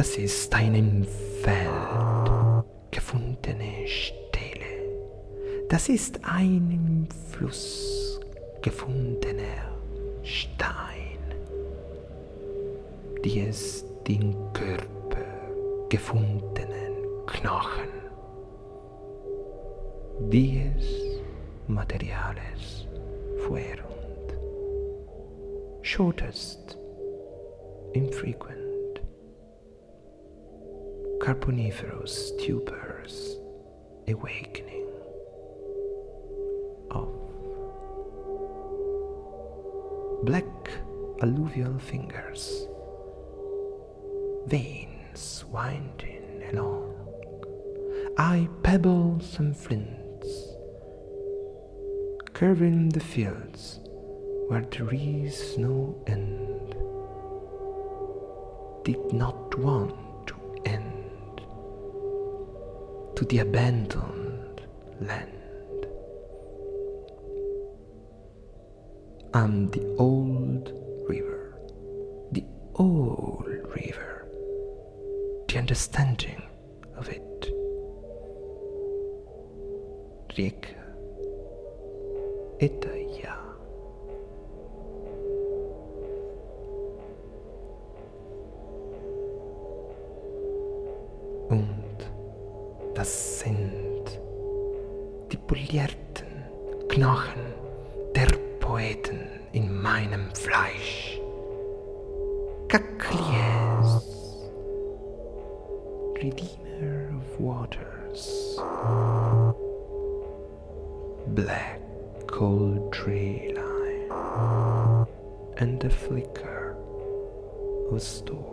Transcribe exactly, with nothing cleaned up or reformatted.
dass es deinem Feld gefundene Stelle. Das ist ein im Fluss gefundener Stein, die es den Körper gefundenen Knochen, dies Materiales fuerunt, shortest, infrequent, Carboniferous stupors, awakening of black alluvial fingers, veins winding along, eye pebbles and flints, curving the fields where there is no end, did not want to end, to the abandoned land. And the old river, the old river, the understanding of it. Rieke, Etaya. Und das sind die polierten Knochen der Poeten in meinem Fleisch. Kaklies, Redeemer of Waters, black cold tree line, and the flicker of a storm.